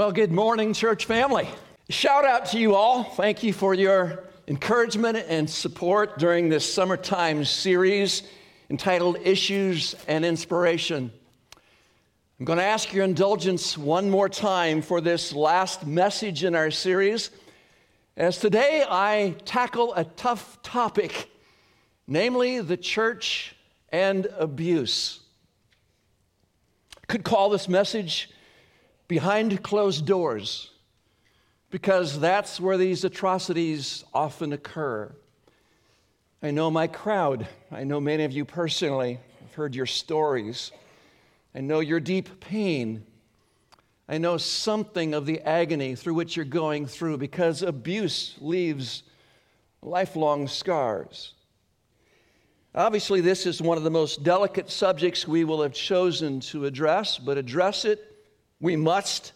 Well, good morning, church family. Shout out to you all. Thank you for your encouragement and support during this summertime series entitled Issues and Inspiration. I'm going to ask your indulgence one more time for this last message in our series, as today I tackle a tough topic, namely the church and abuse. I could call this message Behind Closed Doors, because that's where these atrocities often occur. I know my crowd. I know many of you personally. I've heard your stories. I know your deep pain. I know something of the agony through which you're going through, because abuse leaves lifelong scars. Obviously, this is one of the most delicate subjects we will have chosen to address, but address it we must.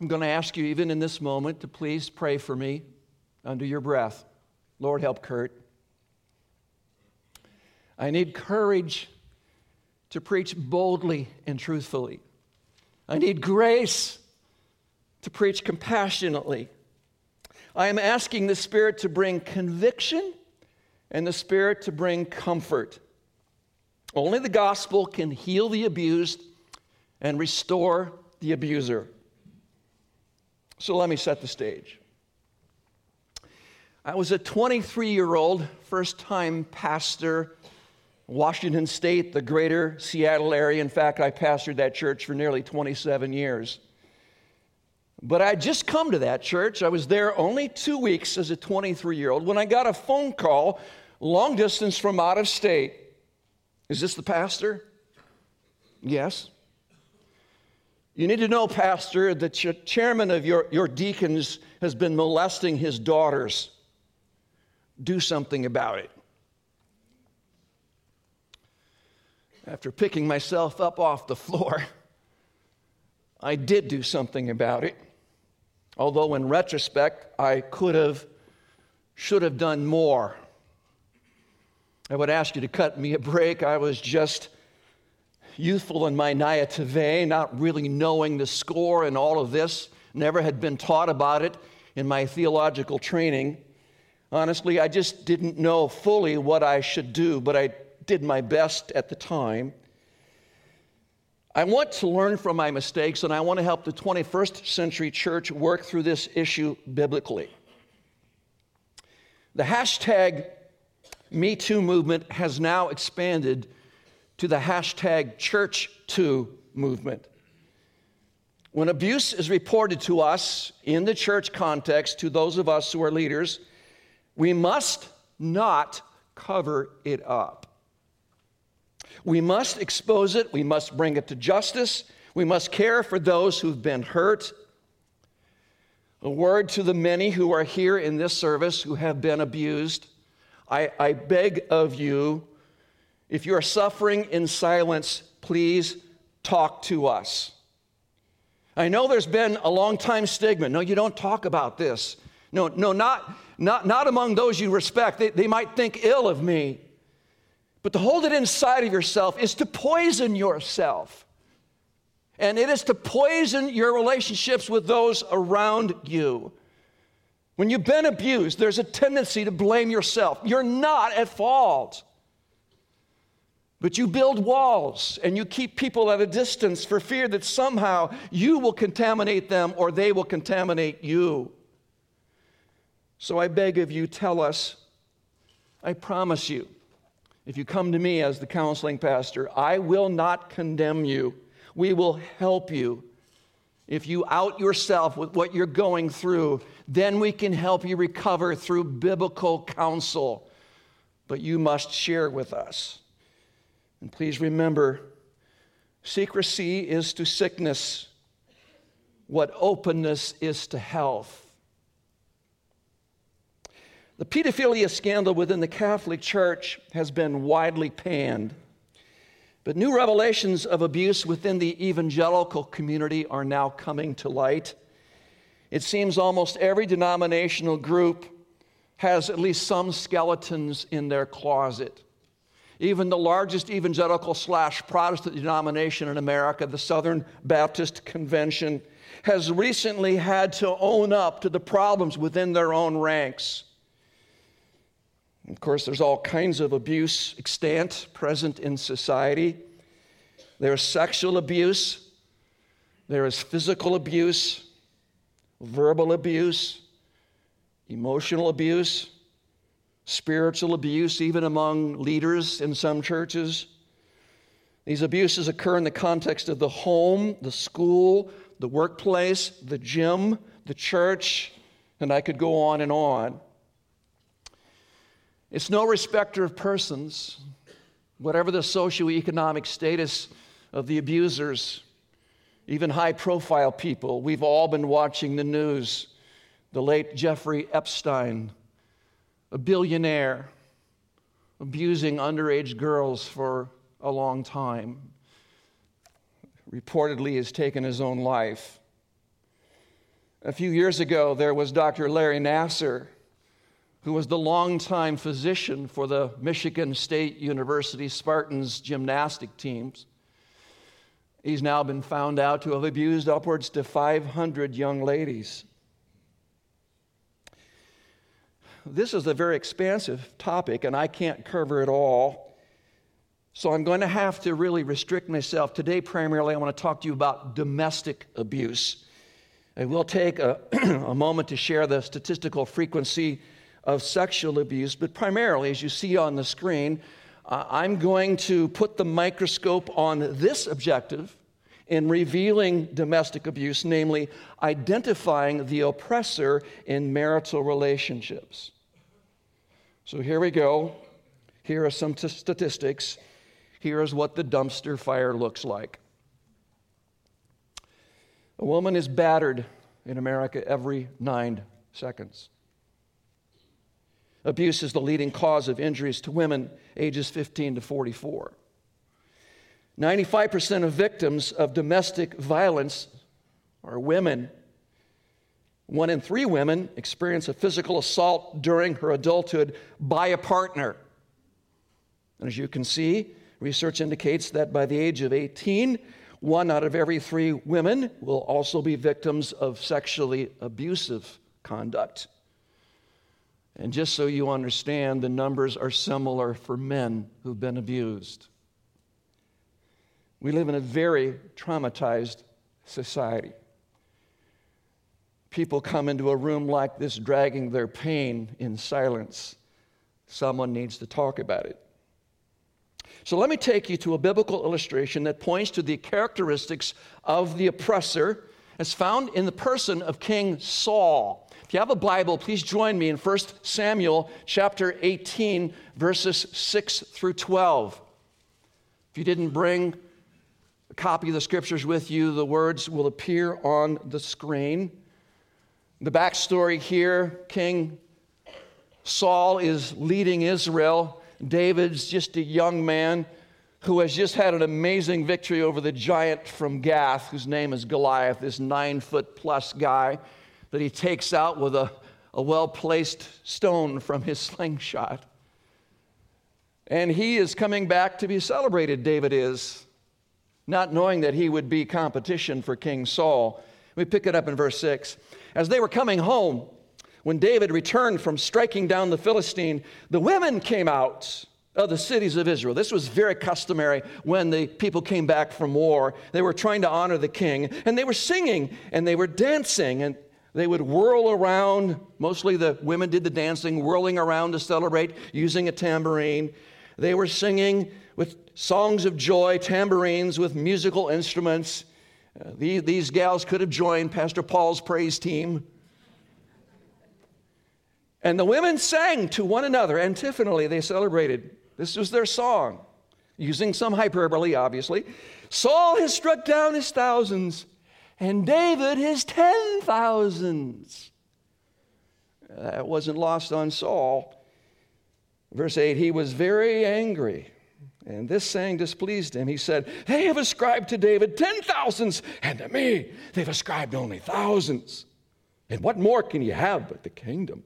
I'm going to ask you, even in this moment, to please pray for me under your breath. Lord, help Kurt. I need courage to preach boldly and truthfully. I need grace to preach compassionately. I am asking the Spirit to bring conviction and the Spirit to bring comfort. Only the gospel can heal the abused and restore the abuser. So let me set the stage. I was a 23-year-old first-time pastor in Washington State, the greater Seattle area. In fact, I pastored that church for nearly 27 years. But I had just come to that church. I was there only 2 weeks as a 23-year-old when I got a phone call long distance from out of state. Is this the pastor? Yes. You need to know, Pastor, that your chairman of your deacons has been molesting his daughters. Do something about it. After picking myself up off the floor, I did do something about it. Although in retrospect, I should have done more. I would ask you to cut me a break. I was just youthful in my naivete, not really knowing the score and all of this. Never had been taught about it in my theological training. Honestly, I just didn't know fully what I should do, but I did my best at the time. I want to learn from my mistakes, and I want to help the 21st century church work through this issue biblically. The hashtag #MeToo movement has now expanded to the hashtag #ChurchToo movement. When abuse is reported to us in the church context, to those of us who are leaders, we must not cover it up. We must expose it. We must bring it to justice. We must care for those who've been hurt. A word to the many who are here in this service who have been abused. I beg of you, if you are suffering in silence, please talk to us. I know there's been a long time stigma. No, you don't talk about this. No, not among those you respect. They might think ill of me. But to hold it inside of yourself is to poison yourself. And it is to poison your relationships with those around you. When you've been abused, there's a tendency to blame yourself. You're not at fault. But you build walls and you keep people at a distance for fear that somehow you will contaminate them or they will contaminate you. So I beg of you, tell us. I promise you, if you come to me as the counseling pastor, I will not condemn you. We will help you. If you out yourself with what you're going through, then we can help you recover through biblical counsel. But you must share with us. And please remember, secrecy is to sickness what openness is to health. The pedophilia scandal within the Catholic Church has been widely panned, but new revelations of abuse within the evangelical community are now coming to light. It seems almost every denominational group has at least some skeletons in their closet. Even the largest evangelical / Protestant denomination in America, the Southern Baptist Convention, has recently had to own up to the problems within their own ranks. Of course, there's all kinds of abuse extant present in society. There is sexual abuse. There is physical abuse, verbal abuse, emotional abuse, spiritual abuse, even among leaders in some churches. These abuses occur in the context of the home, the school, the workplace, the gym, the church, and I could go on and on. It's no respecter of persons, whatever the socioeconomic status of the abusers, even high-profile people. We've all been watching the news. The late Jeffrey Epstein, a billionaire, abusing underage girls for a long time. Reportedly has taken his own life. A few years ago, there was Dr. Larry Nassar, who was the longtime physician for the Michigan State University Spartans gymnastic teams. He's now been found out to have abused upwards to 500 young ladies. This is a very expansive topic, and I can't cover it all, so I'm going to have to really restrict myself. Today, primarily, I want to talk to you about domestic abuse. I will take a moment to share the statistical frequency of sexual abuse, but primarily, as you see on the screen, I'm going to put the microscope on this objective in revealing domestic abuse, namely identifying the oppressor in marital relationships. So here we go. Here are some statistics. Here is what the dumpster fire looks like. A woman is battered in America every 9 seconds. Abuse is the leading cause of injuries to women ages 15 to 44. 95% of victims of domestic violence are women. 1 in 3 women experience a physical assault during her adulthood by a partner. And as you can see, research indicates that by the age of 18, 1 out of every 3 women will also be victims of sexually abusive conduct. And just so you understand, the numbers are similar for men who've been abused. We live in a very traumatized society. People come into a room like this dragging their pain in silence. Someone needs to talk about it. So let me take you to a biblical illustration that points to the characteristics of the oppressor as found in the person of King Saul. If you have a Bible, please join me in 1 Samuel chapter 18, verses 6 through 12. If you didn't bring a copy of the scriptures with you, the words will appear on the screen. The backstory here, King Saul is leading Israel. David's just a young man who has just had an amazing victory over the giant from Gath, whose name is Goliath, this 9-foot-plus guy that he takes out with a well-placed stone from his slingshot. And he is coming back to be celebrated, David is, not knowing that he would be competition for King Saul. We pick it up in verse 6. As they were coming home, when David returned from striking down the Philistine, the women came out of the cities of Israel. This was very customary when the people came back from war. They were trying to honor the king, and they were singing, and they were dancing, and they would whirl around. Mostly the women did the dancing, whirling around to celebrate using a tambourine. They were singing with songs of joy, tambourines with musical instruments. These gals could have joined Pastor Paul's praise team. And the women sang to one another. Antiphonally, they celebrated. This was their song, using some hyperbole, obviously. Saul has struck down his thousands, and David his 10,000s. That wasn't lost on Saul. Verse 8, he was very angry, and this saying displeased him. He said, they have ascribed to David 10,000s, and to me they've ascribed only thousands. And what more can you have but the kingdom?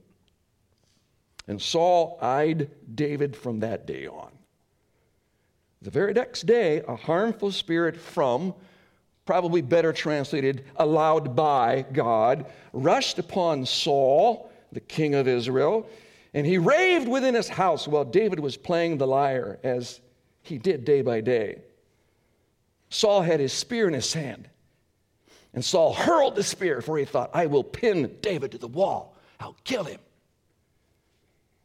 And Saul eyed David from that day on. The very next day, a harmful spirit from, probably better translated, allowed by God, rushed upon Saul, the king of Israel, and he raved within his house while David was playing the lyre, as he did day by day. Saul had his spear in his hand, and Saul hurled the spear, for he thought, I will pin David to the wall. I'll kill him.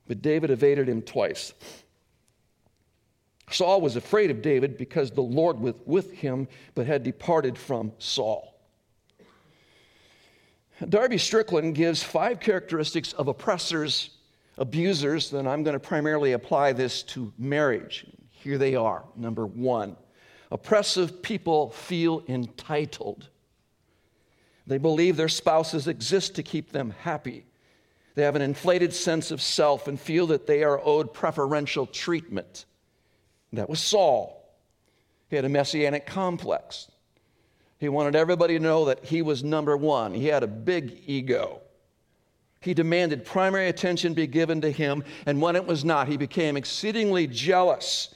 But David evaded him twice. Saul was afraid of David because the Lord was with him, but had departed from Saul. Darby Strickland gives 5 characteristics of oppressors, abusers, then I'm going to primarily apply this to marriage. Here they are. Number 1, oppressive people feel entitled. They believe their spouses exist to keep them happy. They have an inflated sense of self and feel that they are owed preferential treatment. That was Saul. He had a messianic complex. He wanted everybody to know that he was number one. He had a big ego. He demanded primary attention be given to him, and when it was not, he became exceedingly jealous.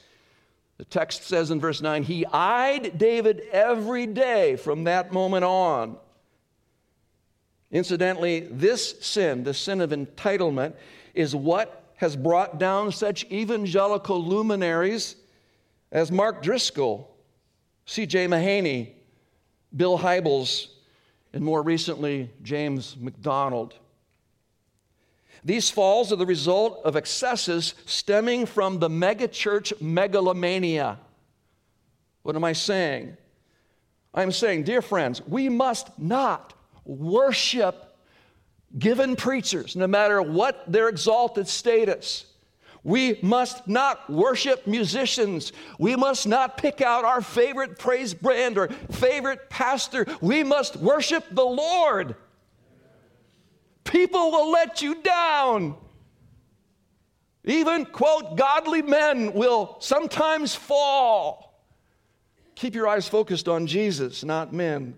The text says in verse 9, he eyed David every day from that moment on. Incidentally, this sin, the sin of entitlement, is what has brought down such evangelical luminaries as Mark Driscoll, C.J. Mahaney, Bill Hybels, and more recently, James McDonald. These falls are the result of excesses stemming from the megachurch megalomania. What am I saying? I'm saying, dear friends, we must not worship given preachers, no matter what their exalted status. We must not worship musicians. We must not pick out our favorite praise band or favorite pastor. We must worship the Lord. People will let you down. Even, quote, godly men will sometimes fall. Keep your eyes focused on Jesus, not men.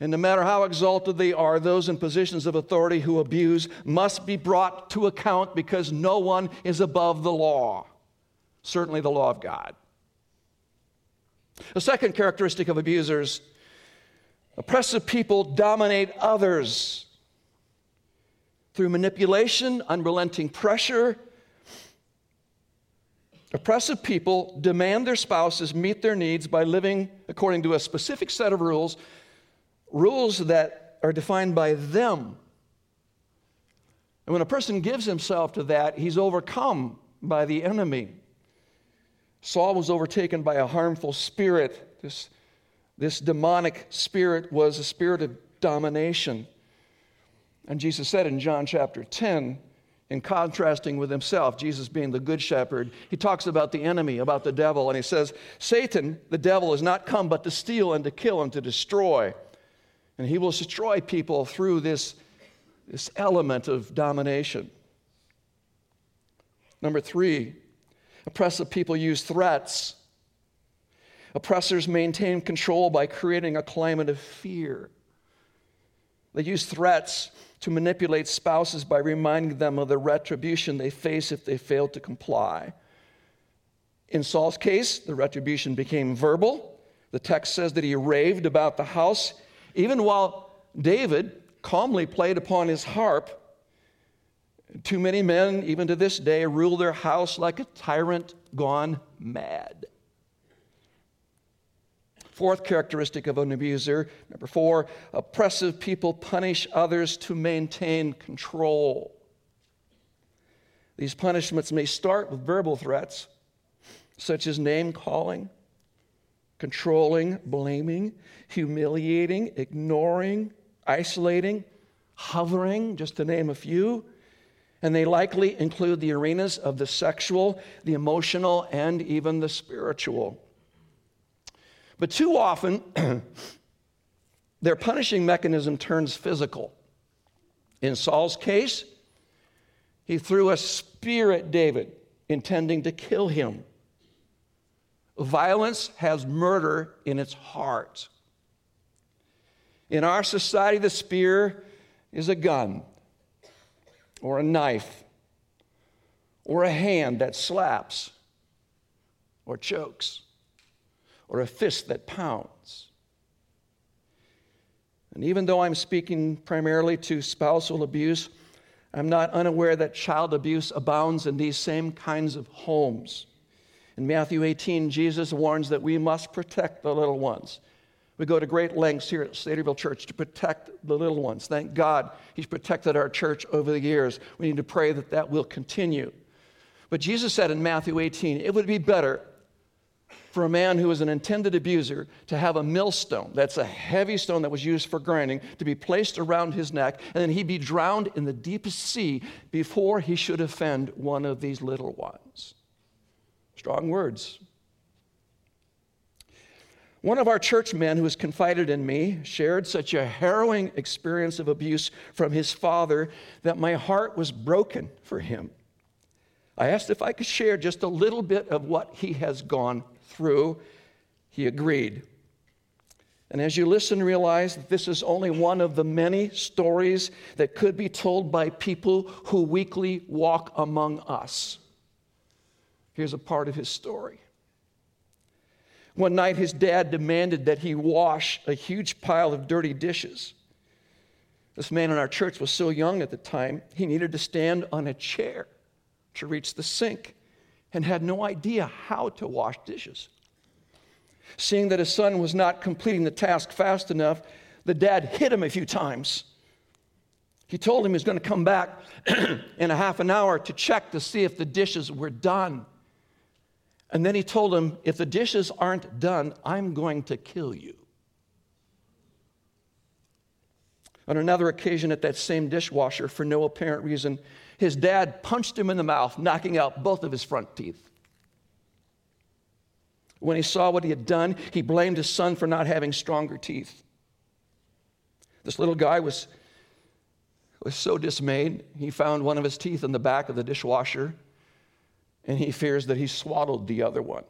And no matter how exalted they are, those in positions of authority who abuse must be brought to account because no one is above the law, certainly the law of God. The second characteristic of abusers, oppressive people dominate others through manipulation, unrelenting pressure. Oppressive people demand their spouses meet their needs by living according to a specific set of rules that are defined by them. And when a person gives himself to that, he's overcome by the enemy. Saul was overtaken by a harmful spirit. This demonic spirit was a spirit of domination. And Jesus said in John chapter 10, in contrasting with himself, Jesus being the good shepherd, he talks about the enemy, about the devil, and he says, Satan, the devil, has not come but to steal and to kill and to destroy. And he will destroy people through this element of domination. Number 3, oppressive people use threats. Oppressors maintain control by creating a climate of fear. They use threats to manipulate spouses by reminding them of the retribution they face if they fail to comply. In Saul's case, the retribution became verbal. The text says that he raved about the house, even while David calmly played upon his harp. Too many men, even to this day, rule their house like a tyrant gone mad. Fourth characteristic of an abuser, number 4, oppressive people punish others to maintain control. These punishments may start with verbal threats, such as name-calling, controlling, blaming, humiliating, ignoring, isolating, hovering, just to name a few. And they likely include the arenas of the sexual, the emotional, and even the spiritual. But too often, their punishing mechanism turns physical. In Saul's case, he threw a spear at David, intending to kill him. Violence has murder in its heart. In our society, the spear is a gun or a knife or a hand that slaps or chokes or a fist that pounds. And even though I'm speaking primarily to spousal abuse, I'm not unaware that child abuse abounds in these same kinds of homes. In Matthew 18, Jesus warns that we must protect the little ones. We go to great lengths here at Saterville Church to protect the little ones. Thank God he's protected our church over the years. We need to pray that that will continue. But Jesus said in Matthew 18, it would be better for a man who is an intended abuser to have a millstone, that's a heavy stone that was used for grinding, to be placed around his neck, and then he'd be drowned in the deepest sea before he should offend one of these little ones. Strong words. One of our church men who was confided in me shared such a harrowing experience of abuse from his father that my heart was broken for him. I asked if I could share just a little bit of what he has gone through. He agreed. And as you listen, realize that this is only one of the many stories that could be told by people who weekly walk among us. Here's a part of his story. One night, his dad demanded that he wash a huge pile of dirty dishes. This man in our church was so young at the time, he needed to stand on a chair to reach the sink and had no idea how to wash dishes. Seeing that his son was not completing the task fast enough, the dad hit him a few times. He told him he was going to come back in a half an hour to check to see if the dishes were done. And then he told him, if the dishes aren't done, I'm going to kill you. On another occasion at that same dishwasher, for no apparent reason, his dad punched him in the mouth, knocking out both of his front teeth. When he saw what he had done, he blamed his son for not having stronger teeth. This little guy was so dismayed, he found one of his teeth in the back of the dishwasher, and he fears that he swallowed the other one.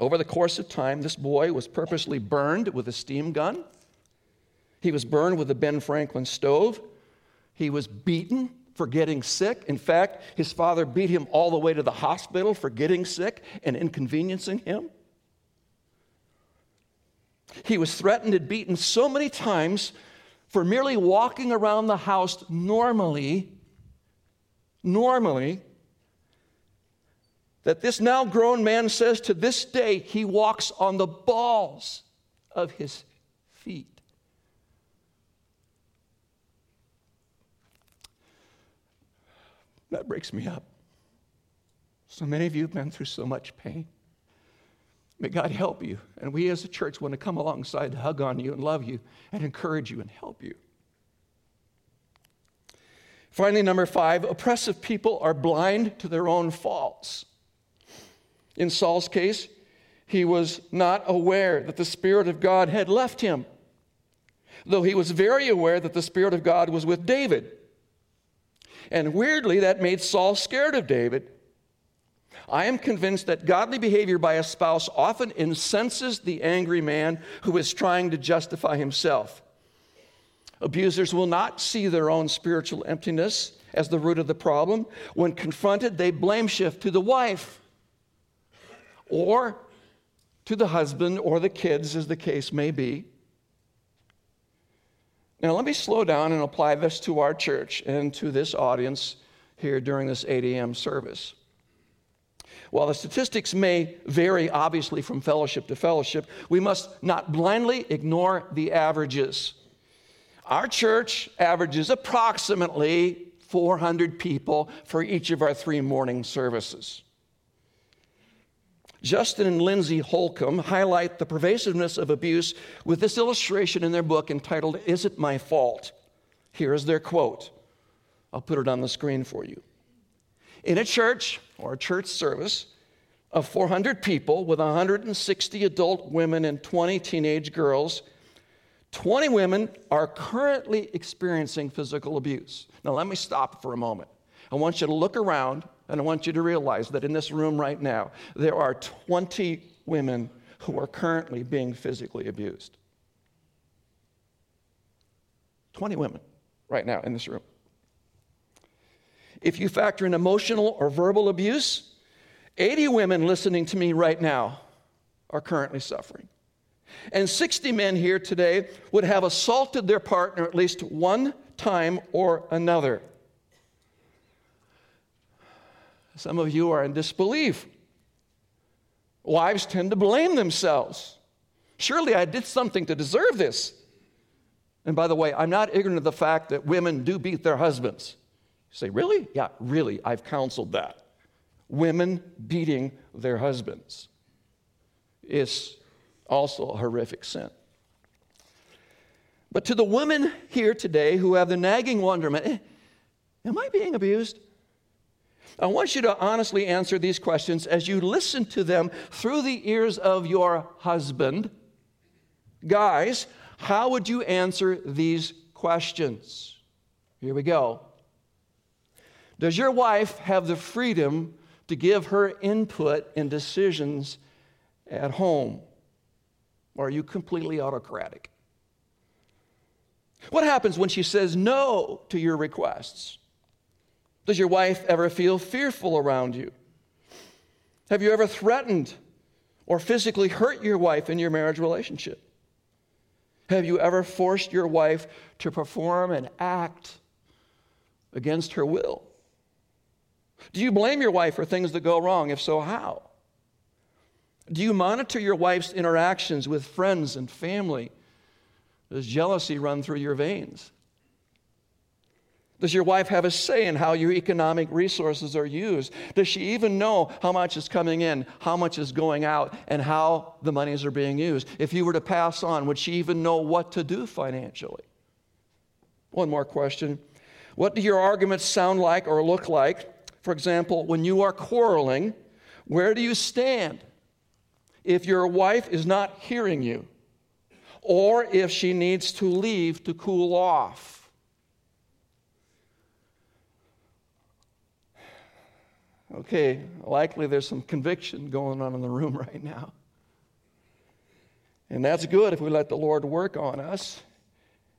Over the course of time, this boy was purposely burned with a steam gun. He was burned with a Ben Franklin stove. He was beaten for getting sick. In fact, his father beat him all the way to the hospital for getting sick and inconveniencing him. He was threatened and beaten so many times for merely walking around the house normally, that this now grown man says to this day he walks on the balls of his feet. That breaks me up. So many of you have been through so much pain. May God help you. And we as a church want to come alongside, hug on you and love you and encourage you and help you. Finally, number 5, oppressive people are blind to their own faults. In Saul's case, he was not aware that the Spirit of God had left him, though he was very aware that the Spirit of God was with David. And weirdly, that made Saul scared of David. I am convinced that godly behavior by a spouse often incenses the angry man who is trying to justify himself. Abusers will not see their own spiritual emptiness as the root of the problem. When confronted, they blame shift to the wife or to the husband or the kids, as the case may be. Now, let me slow down and apply this to our church and to this audience here during this 8 a.m. service. While the statistics may vary, obviously, from fellowship to fellowship, we must not blindly ignore the averages. Our church averages approximately 400 people for each of our 3 morning services. Justin and Lindsay Holcomb highlight the pervasiveness of abuse with this illustration in their book entitled, Is It My Fault? Here is their quote. I'll put it on the screen for you. In a church or a church service of 400 people with 160 adult women and 20 teenage girls, 20 women are currently experiencing physical abuse. Now, let me stop for a moment. I want you to look around, and I want you to realize that in this room right now, there are 20 women who are currently being physically abused. 20 women right now in this room. If you factor in emotional or verbal abuse, 80 women listening to me right now are currently suffering. And 60 men here today would have assaulted their partner at least one time or another. Some of you are in disbelief. Wives tend to blame themselves. Surely I did something to deserve this. And by the way, I'm not ignorant of the fact that women do beat their husbands. You say, really? Yeah, really, I've counseled that. Women beating their husbands is also a horrific sin. But to the women here today who have the nagging wonderment, am I being abused? I want you to honestly answer these questions as you listen to them through the ears of your husband. Guys, how would you answer these questions? Here we go. Does your wife have the freedom to give her input in decisions at home? Or are you completely autocratic? What happens when she says no to your requests? Does your wife ever feel fearful around you? Have you ever threatened or physically hurt your wife in your marriage relationship? Have you ever forced your wife to perform an act against her will? Do you blame your wife for things that go wrong? If so, how? Do you monitor your wife's interactions with friends and family? Does jealousy run through your veins? Does your wife have a say in how your economic resources are used? Does she even know how much is coming in, how much is going out, and how the monies are being used? If you were to pass on, would she even know what to do financially? One more question. What do your arguments sound like or look like? For example, when you are quarreling, where do you stand if your wife is not hearing you or if she needs to leave to cool off? Okay, likely there's some conviction going on in the room right now. And that's good if we let the Lord work on us.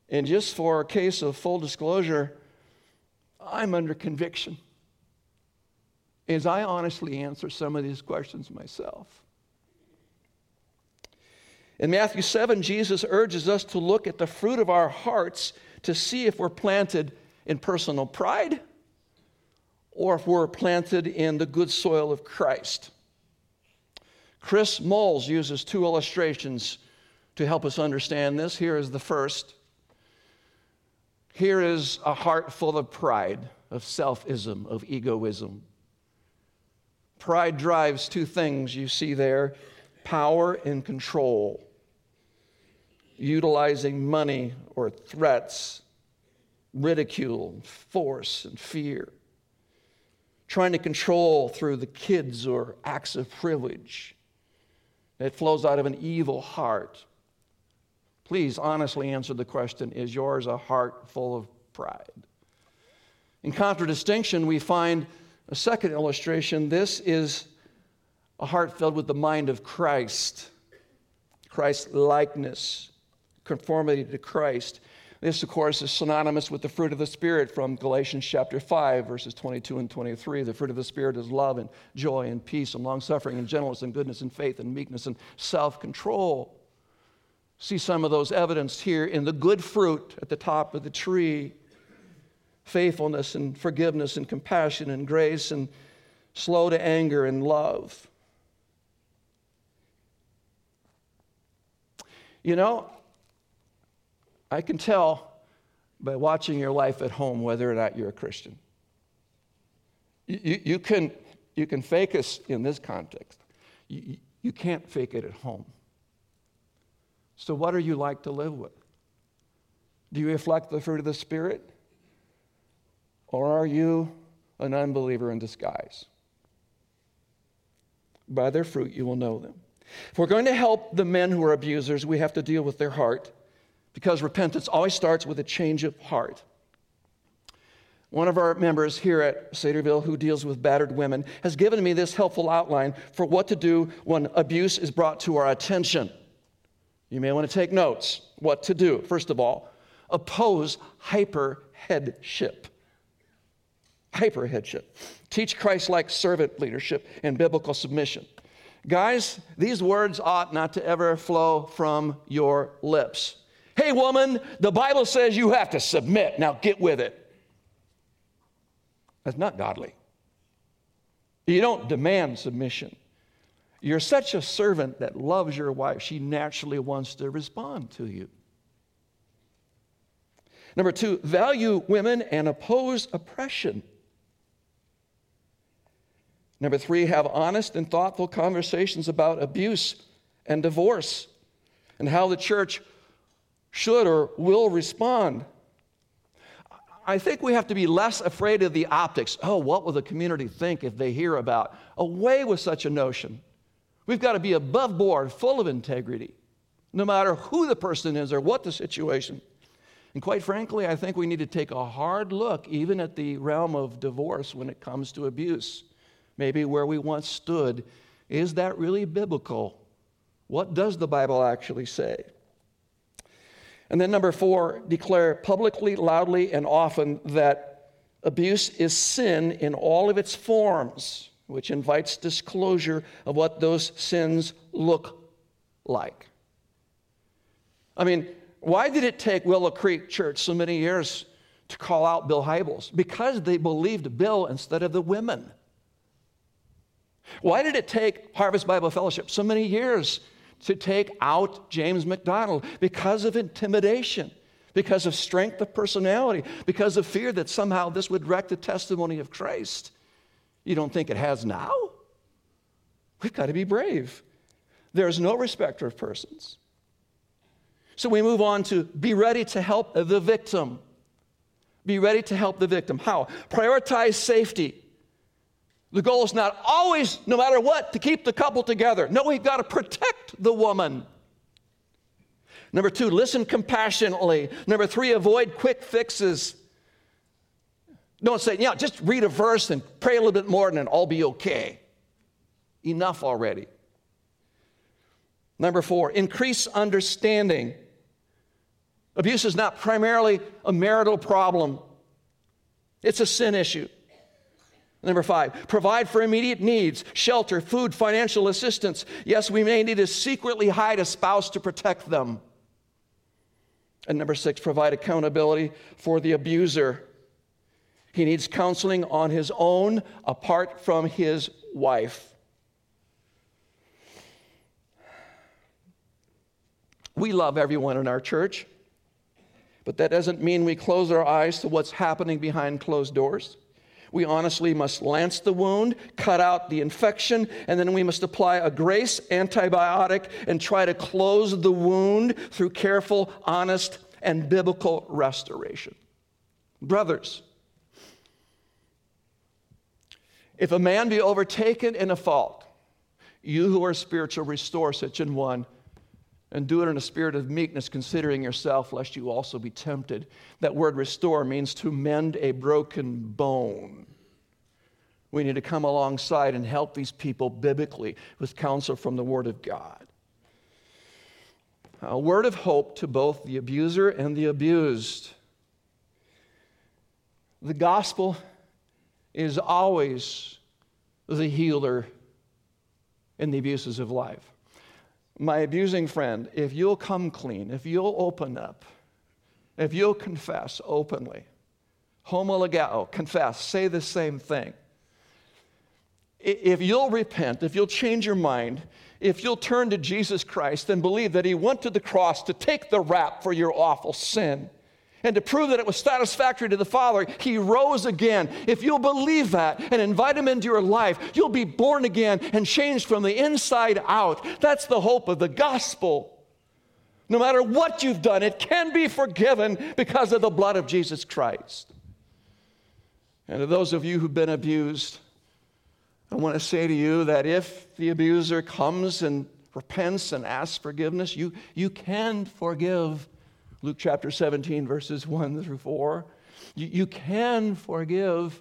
And just for a case of full disclosure, I'm under conviction as I honestly answer some of these questions myself. In Matthew 7, Jesus urges us to look at the fruit of our hearts to see if we're planted in personal pride, or if we're planted in the good soil of Christ. Chris Moles uses two illustrations to help us understand this. Here is the first. Here is a heart full of pride, of selfism, of egoism. Pride drives two things you see there: power and control, utilizing money or threats, ridicule, force, and fear. Trying to control through the kids or acts of privilege. It flows out of an evil heart. Please honestly answer the question, is yours a heart full of pride? In contradistinction, we find a second illustration. This is a heart filled with the mind of Christ, Christ's likeness, conformity to Christ. This, of course, is synonymous with the fruit of the Spirit from Galatians chapter 5, verses 22 and 23. The fruit of the Spirit is love and joy and peace and long-suffering and gentleness and goodness and faith and meekness and self-control. See some of those evidenced here in the good fruit at the top of the tree. Faithfulness and forgiveness and compassion and grace and slow to anger and love. You know, I can tell by watching your life at home whether or not you're a Christian. You can fake us in this context. You can't fake it at home. So what are you like to live with? Do you reflect the fruit of the Spirit? Or are you an unbeliever in disguise? By their fruit you will know them. If we're going to help the men who are abusers, we have to deal with their heart, because repentance always starts with a change of heart. One of our members here at Saterville who deals with battered women has given me this helpful outline for what to do when abuse is brought to our attention. You may want to take notes. What to do. First of all, oppose hyperheadship. hyperheadship. Teach Christ-like servant leadership and biblical submission. Guys, these words ought not to ever flow from your lips. Hey, woman, the Bible says you have to submit. Now get with it. That's not godly. You don't demand submission. You're such a servant that loves your wife. She naturally wants to respond to you. Number two, value women and oppose oppression. Number three, have honest and thoughtful conversations about abuse and divorce and how the church should or will respond. I think we have to be less afraid of the optics. Oh, what will the community think if they hear about? Away with such a notion. We've got to be above board, full of integrity, no matter who the person is or what the situation. And quite frankly, I think we need to take a hard look even at the realm of divorce when it comes to abuse. Maybe where we once stood, is that really biblical? What does the Bible actually say? And then number four, declare publicly, loudly, and often that abuse is sin in all of its forms, which invites disclosure of what those sins look like. I mean, why did it take Willow Creek Church so many years to call out Bill Hybels? Because they believed Bill instead of the women. Why did it take Harvest Bible Fellowship so many years to take out James McDonald? Because of intimidation, because of strength of personality, because of fear that somehow this would wreck the testimony of Christ. You don't think it has now? We've got to be brave. There's no respecter of persons. So we move on to be ready to help the victim. Be ready to help the victim. How? Prioritize safety. The goal is not always, no matter what, to keep the couple together. No, we've got to protect the woman. Number two, listen compassionately. Number three, avoid quick fixes. Don't say, yeah, just read a verse and pray a little bit more and then I'll be okay. Enough already. Number four, increase understanding. Abuse is not primarily a marital problem. It's a sin issue. Number five, provide for immediate needs, shelter, food, financial assistance. Yes, we may need to secretly hide a spouse to protect them. And number six, provide accountability for the abuser. He needs counseling on his own, apart from his wife. We love everyone in our church, but that doesn't mean we close our eyes to what's happening behind closed doors. We honestly must lance the wound, cut out the infection, and then we must apply a grace antibiotic and try to close the wound through careful, honest, and biblical restoration. Brothers, if a man be overtaken in a fault, you who are spiritual, restore such an one, and do it in a spirit of meekness, considering yourself, lest you also be tempted. That word restore means to mend a broken bone. We need to come alongside and help these people biblically with counsel from the Word of God. A word of hope to both the abuser and the abused. The gospel is always the healer in the abuses of life. My abusing friend, if you'll come clean, if you'll open up, if you'll confess openly, homologao, confess, say the same thing. If you'll repent, if you'll change your mind, if you'll turn to Jesus Christ and believe that he went to the cross to take the rap for your awful sin and to prove that it was satisfactory to the Father, he rose again. If you'll believe that and invite him into your life, you'll be born again and changed from the inside out. That's the hope of the gospel. No matter what you've done, it can be forgiven because of the blood of Jesus Christ. And to those of you who've been abused, I want to say to you that if the abuser comes and repents and asks forgiveness, you can forgive. Luke chapter 17, verses 1 through 4. You can forgive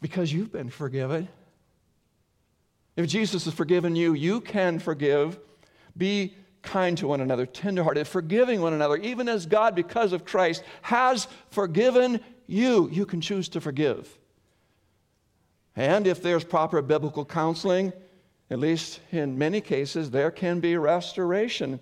because you've been forgiven. If Jesus has forgiven you, you can forgive. Be kind to one another, tenderhearted, forgiving one another, even as God, because of Christ, has forgiven you. You can choose to forgive. And if there's proper biblical counseling, at least in many cases, there can be restoration.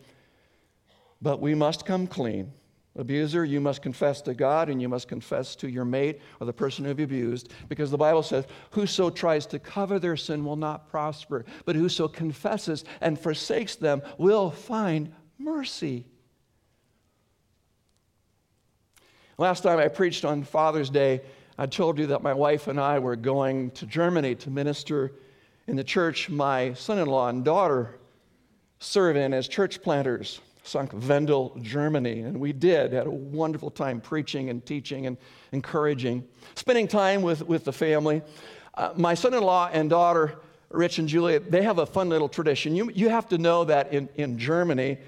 But we must come clean. Abuser, you must confess to God, and you must confess to your mate or the person who be abused, because the Bible says, whoso tries to cover their sin will not prosper, but whoso confesses and forsakes them will find mercy. Last time I preached on Father's Day, I told you that my wife and I were going to Germany to minister in the church my son-in-law and daughter serve in as church planters, Sankt Wendel, Germany. And we did, had a wonderful time preaching and teaching and encouraging, spending time with the family. My son-in-law and daughter, Rich and Julia, they have a fun little tradition. You have to know that in Germany,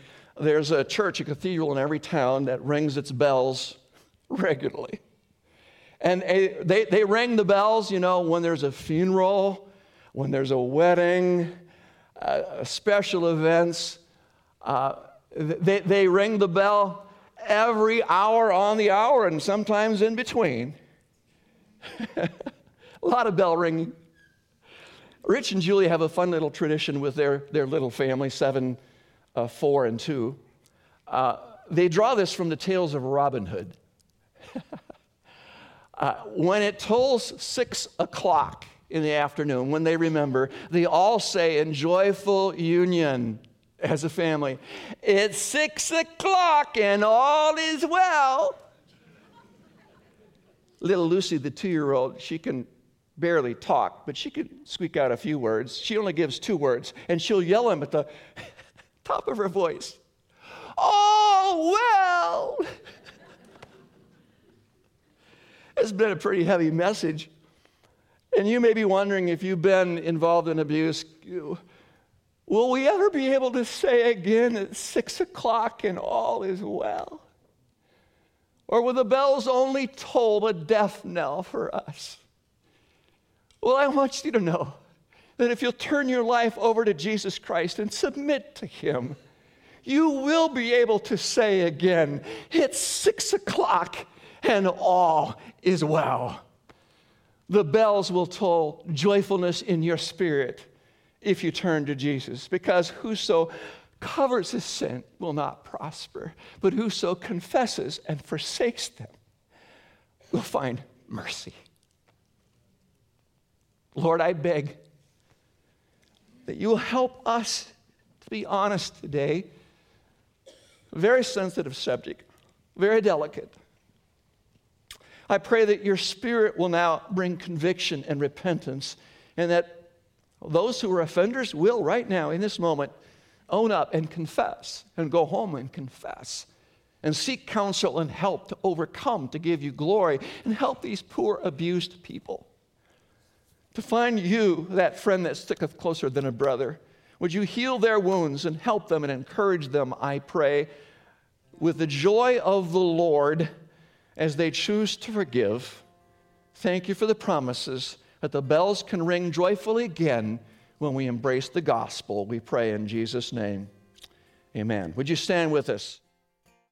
there's a church, a cathedral in every town that rings its bells regularly. And they ring the bells, you know, when there's a funeral, when there's a wedding, special events. They ring the bell every hour on the hour and sometimes in between. A lot of bell ringing. Rich and Julie have a fun little tradition with their little family, 7, 4, and 2. They draw this from the tales of Robin Hood. When it tolls 6 o'clock in the afternoon, when they remember, they all say in joyful union as a family, "It's 6 o'clock and all is well." Little Lucy, the 2-year-old, she can barely talk, but she can squeak out a few words. She only gives 2 words, and she'll yell them at the top of her voice, "Oh, well!" It's been a pretty heavy message. And you may be wondering, if you've been involved in abuse, will we ever be able to say again at 6 o'clock and all is well? Or will the bells only toll a death knell for us? Well, I want you to know that if you'll turn your life over to Jesus Christ and submit to Him, you will be able to say again, "It's 6 o'clock and all is well." The bells will toll joyfulness in your spirit if you turn to Jesus, because whoso covers his sin will not prosper, but whoso confesses and forsakes them will find mercy. Lord, I beg that you will help us to be honest today. A very sensitive subject, very delicate. I pray that your Spirit will now bring conviction and repentance, and that those who are offenders will right now in this moment own up and confess and go home and confess and seek counsel and help to overcome, to give you glory, and help these poor abused people to find you, that friend that sticketh closer than a brother. Would you heal their wounds and help them and encourage them, I pray, with the joy of the Lord as they choose to forgive. Thank you for the promises that the bells can ring joyfully again when we embrace the gospel. We pray in Jesus' name. Amen. Would you stand with us?